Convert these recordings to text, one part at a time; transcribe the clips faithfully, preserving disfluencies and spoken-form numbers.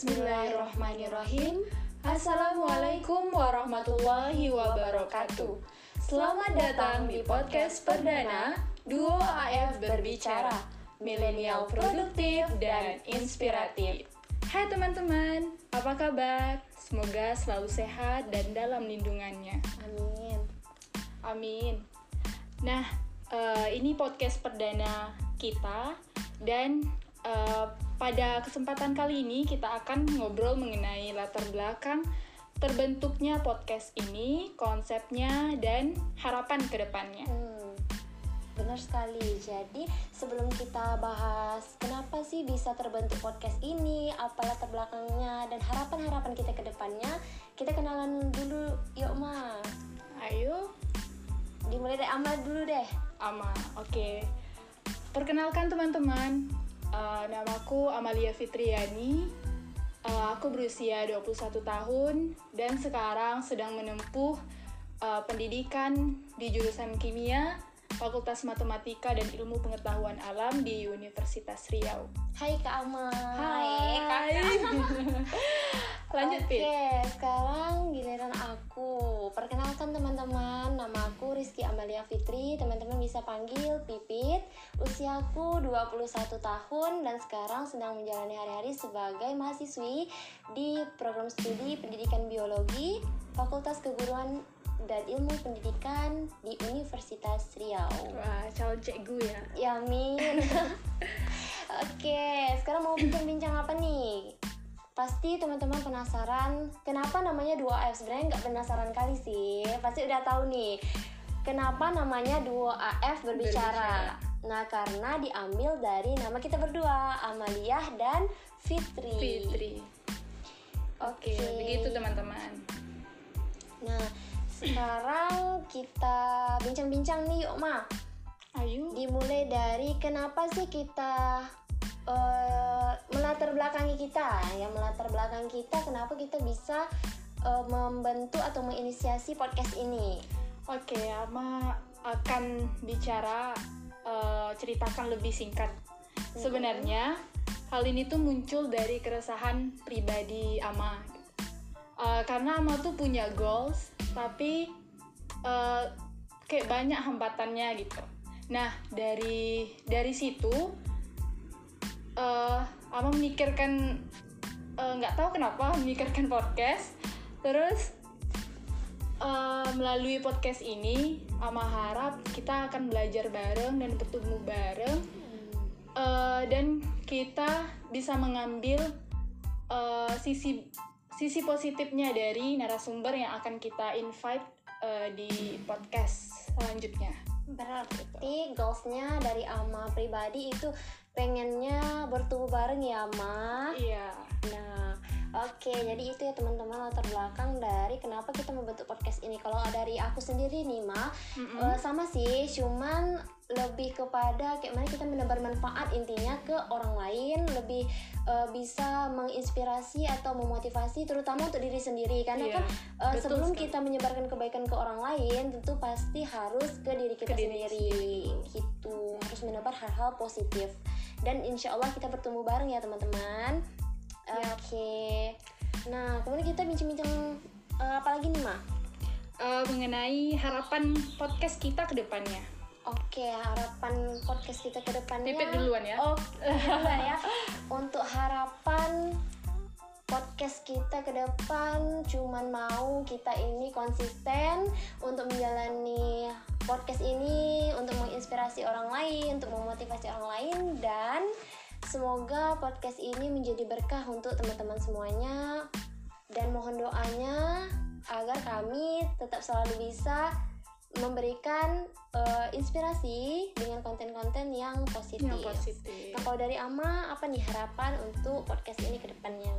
Bismillahirrahmanirrahim. Assalamualaikum warahmatullahi wabarakatuh. Selamat datang di podcast perdana Duo A F Berbicara, milenial produktif dan inspiratif. Hai teman-teman, apa kabar? Semoga selalu sehat dan dalam lindungannya. Amin. Amin. Nah, uh, ini podcast perdana kita dan uh, pada kesempatan kali ini kita akan ngobrol mengenai latar belakang terbentuknya podcast ini, konsepnya, dan harapan ke depannya. Hmm, benar sekali. Jadi sebelum kita bahas kenapa sih bisa terbentuk podcast ini, apa latar belakangnya, dan harapan-harapan kita ke depannya, kita kenalan dulu yuk, Ma. Ayo. Dimulai dari Amal dulu deh. Amal, oke. Okay. Perkenalkan teman-teman. Uh, namaku Amalia Fitriani, uh, aku berusia dua puluh satu tahun dan sekarang sedang menempuh uh, pendidikan di jurusan Kimia, Fakultas Matematika dan Ilmu Pengetahuan Alam di Universitas Riau. Hai Kak Amal. Hai Kak. Lanjut, Fit. Oke, okay, sekarang giliran aku. Perkenalkan teman-teman, nama aku Rizky Amalia Fitri. Teman-teman bisa panggil Pipit. Usiaku dua puluh satu tahun dan sekarang sedang menjalani hari-hari sebagai mahasiswi di program studi Pendidikan Biologi, Fakultas Keguruan dan Ilmu Pendidikan di Universitas Riau. Wah, calon cikgu ya. Ya, amin. Oke, okay, sekarang mau bincang-bincang apa nih? Pasti teman-teman penasaran kenapa namanya Duo A F. Sebenarnya nggak penasaran kali sih, pasti udah tahu nih kenapa namanya Duo A F berbicara. berbicara. Nah, karena diambil dari nama kita berdua, Amaliah dan Fitri. Fitri. Oke, okay, begitu teman-teman. Nah, sekarang kita bincang-bincang nih yuk, Ma. Ayo. Dimulai dari kenapa sih kita Uh, melatar belakangi kita yang melatar belakang kita kenapa kita bisa uh, membentuk atau menginisiasi podcast ini. Oke, okay, Ama akan bicara uh, ceritakan lebih singkat. Mm-hmm. Sebenarnya hal ini tuh muncul dari keresahan pribadi Ama, uh, karena Ama tuh punya goals tapi uh, kayak banyak hambatannya gitu. Nah, dari dari situ Uh, Ama memikirkan, nggak uh, tahu kenapa memikirkan podcast. Terus uh, melalui podcast ini, Ama harap kita akan belajar bareng dan bertumbuh bareng, uh, dan kita bisa mengambil uh, sisi sisi positifnya dari narasumber yang akan kita invite uh, di podcast selanjutnya. Berarti goals-nya dari Ama pribadi itu pengennya bertumbuh bareng ya, Ma? Iya. Nah, oke, okay, jadi itu ya teman-teman latar belakang dari kenapa kita membentuk podcast ini. Kalau dari aku sendiri nih, Ma, uh, sama sih, cuman lebih kepada kayak mana kita menebar manfaat intinya ke orang lain, lebih uh, bisa menginspirasi atau memotivasi terutama untuk diri sendiri, karena iya, kan uh, sebelum sekali. Kita menyebarkan kebaikan ke orang lain tentu pasti harus ke diri kita ke sendiri diri. Gitu, harus menebar hal-hal positif dan insya Allah kita bertumbuh bareng ya teman-teman. Yep. Oke, okay. Nah kemudian kita bincang-bincang uh, apa lagi nih, Ma? Uh, mengenai harapan podcast kita ke depannya. Oke, harapan podcast kita ke depannya. Pipit duluan ya. Oke, duluan ya. Untuk harapan podcast kita ke depan, cuman mau kita ini konsisten untuk menjalani podcast ini, untuk menginspirasi orang lain, untuk memotivasi orang lain, dan semoga podcast ini menjadi berkah untuk teman-teman semuanya. Dan mohon doanya agar kami tetap selalu bisa memberikan uh, inspirasi dengan konten-konten yang positif. Yang positif. Nah, kalau dari Ama, apa nih harapan untuk podcast ini ke depannya?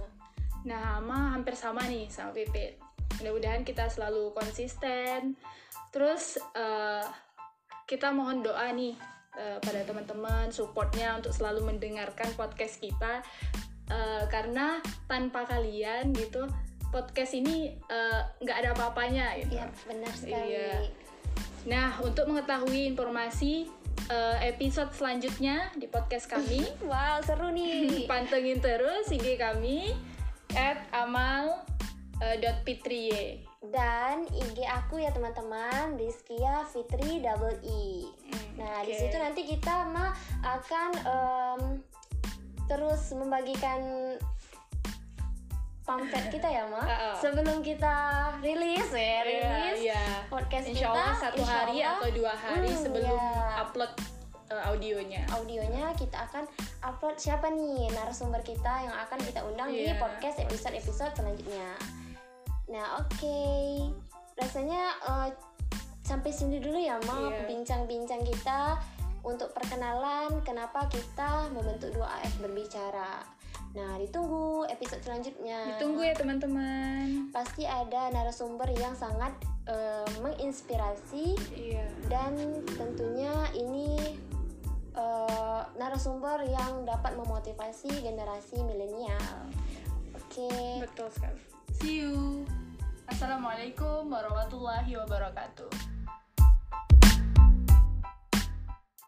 Nah, Ama hampir sama nih sama Pipit. Mudah-mudahan kita selalu konsisten. Terus uh, kita mohon doa nih uh, pada teman-teman, supportnya untuk selalu mendengarkan podcast kita, uh, karena tanpa kalian gitu podcast ini nggak uh, ada apa-apanya gitu. Iya, benar sekali. Iya. Nah, untuk mengetahui informasi uh, episode selanjutnya di podcast kami, wow, seru nih. Pantengin terus I G kami et amal dot fitri. Dan I G aku ya teman-teman, Rizkia Fitri double I. Mm, nah, okay. Di situ nanti kita mah akan um, terus membagikan pamflet kita ya, Ma. Uh-oh. Sebelum kita rilis ya, rilis yeah, yeah. podcast insya Allah, kita satu insya hari Allah, atau dua hari mm, sebelum yeah. upload uh, audionya. Audionya kita akan upload siapa nih narasumber kita yang akan kita undang yeah. di podcast episode-episode selanjutnya. Nah, oke. Okay. Rasanya uh, sampai sini dulu ya, Ma, yeah. bincang-bincang kita untuk perkenalan kenapa kita membentuk Duo A F Berbicara. Nah, ditunggu episode selanjutnya. Ditunggu ya teman-teman. Pasti ada narasumber yang sangat uh, menginspirasi iya. dan tentunya ini uh, narasumber yang dapat memotivasi generasi milenial. Oke. Okay. Betul sekali. See you. Assalamualaikum warahmatullahi wabarakatuh.